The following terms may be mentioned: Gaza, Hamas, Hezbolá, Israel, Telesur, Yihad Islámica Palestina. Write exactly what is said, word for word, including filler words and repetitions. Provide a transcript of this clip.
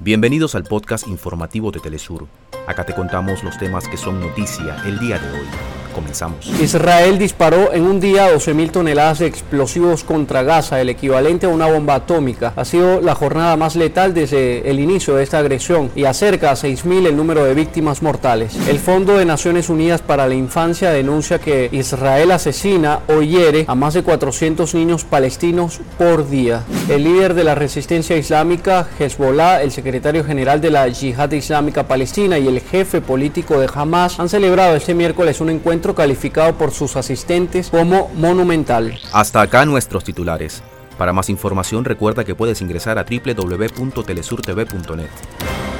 Bienvenidos al podcast informativo de Telesur. Acá te contamos los temas que son noticia el día de hoy. Comenzamos. Israel disparó en un día doce mil toneladas de explosivos contra Gaza, el equivalente a una bomba atómica. Ha sido la jornada más letal desde el inicio de esta agresión y acerca a seis mil el número de víctimas mortales. El Fondo de Naciones Unidas para la Infancia denuncia que Israel asesina o hiere a más de cuatrocientos niños palestinos por día. El líder de la resistencia islámica, Hezbolá, el secretario general de la Yihad Islámica Palestina y el jefe político de Hamas han celebrado este miércoles un encuentro calificado por sus asistentes como monumental. Hasta acá nuestros titulares. Para más información recuerda que puedes ingresar a doble u doble u doble u punto telesur t v punto net.